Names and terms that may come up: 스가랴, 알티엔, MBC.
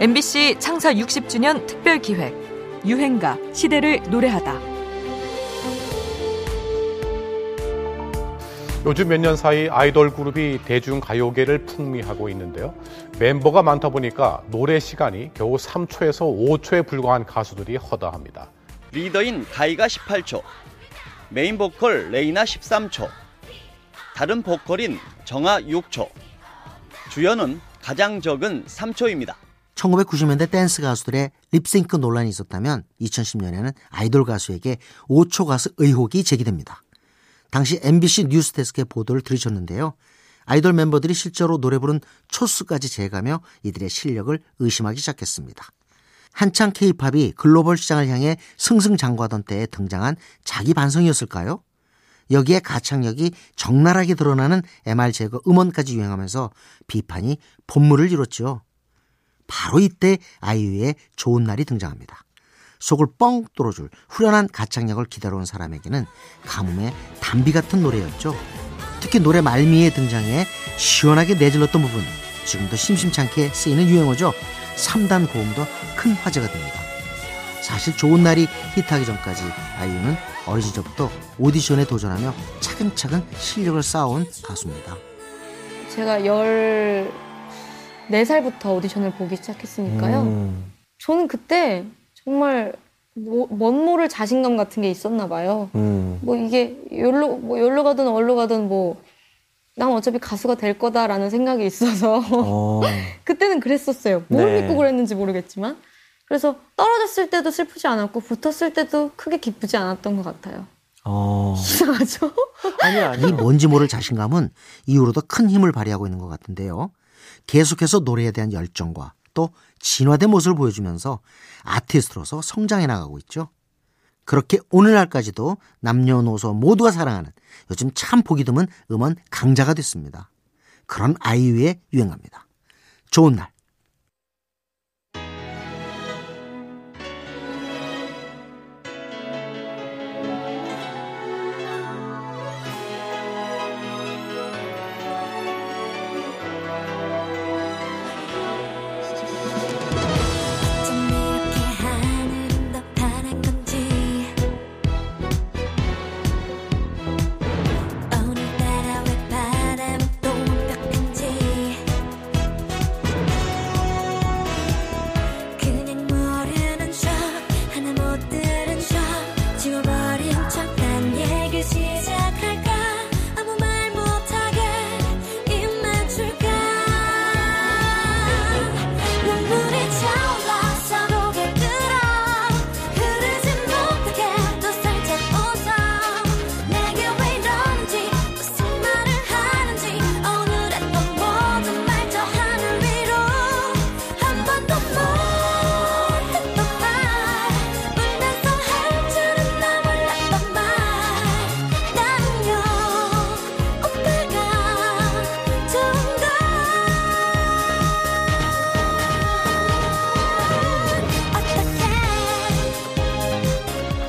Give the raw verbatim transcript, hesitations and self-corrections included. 엠비씨 창사 육십 주년 특별기획 유행가 시대를 노래하다. 요즘 몇 년 사이 아이돌 그룹이 대중가요계를 풍미하고 있는데요. 멤버가 많다 보니까 노래 시간이 겨우 삼 초에서 오 초에 불과한 가수들이 허다합니다. 리더인 가이가 십팔 초, 메인보컬 레이나 십삼 초, 다른 보컬인 정아 육 초, 주연은 가장 적은 삼 초입니다. 천구백구십 년대 댄스 가수들의 립싱크 논란이 있었다면 이천십 년에는 아이돌 가수에게 오 초 가수 의혹이 제기됩니다. 당시 엠비씨 뉴스데스크의 보도를 들으셨는데요. 아이돌 멤버들이 실제로 노래 부른 초수까지 재가며 이들의 실력을 의심하기 시작했습니다. 한창 케이팝이 글로벌 시장을 향해 승승장구하던 때에 등장한 자기 반성이었을까요? 여기에 가창력이 적나라하게 드러나는 엠알 제거 음원까지 유행하면서 비판이 본물을 이뤘죠. 바로 이때 아이유의 좋은 날이 등장합니다. 속을 뻥 뚫어줄 후련한 가창력을 기다려온 사람에게는 가뭄의 단비 같은 노래였죠. 특히 노래 말미에 등장해 시원하게 내질렀던 부분, 지금도 심심찮게 쓰이는 유행어죠. 삼 단 고음도 큰 화제가 됩니다. 사실 좋은 날이 히트하기 전까지 아이유는 어린 시절부터 오디션에 도전하며 차근차근 실력을 쌓아온 가수입니다. 제가 열네 살부터 오디션을 보기 시작했으니까요. 음. 저는 그때 정말 뭐, 멋모를 자신감 같은 게 있었나 봐요. 음. 뭐 이게 열로 뭐 열로 가든 얼로 가든 뭐 난 어차피 가수가 될 거다라는 생각이 있어서 어. 그때는 그랬었어요. 뭘 네. 믿고 그랬는지 모르겠지만. 그래서 떨어졌을 때도 슬프지 않았고 붙었을 때도 크게 기쁘지 않았던 것 같아요. 어. 이상하죠? 아니, 아니. 이 뭔지 모를 자신감은 이후로도 큰 힘을 발휘하고 있는 것 같은데요. 계속해서 노래에 대한 열정과 또 진화된 모습을 보여주면서 아티스트로서 성장해 나가고 있죠. 그렇게 오늘날까지도 남녀노소 모두가 사랑하는 요즘 참 보기 드문 음원 강자가 됐습니다. 그런 아이유의 유행합니다. 좋은 날.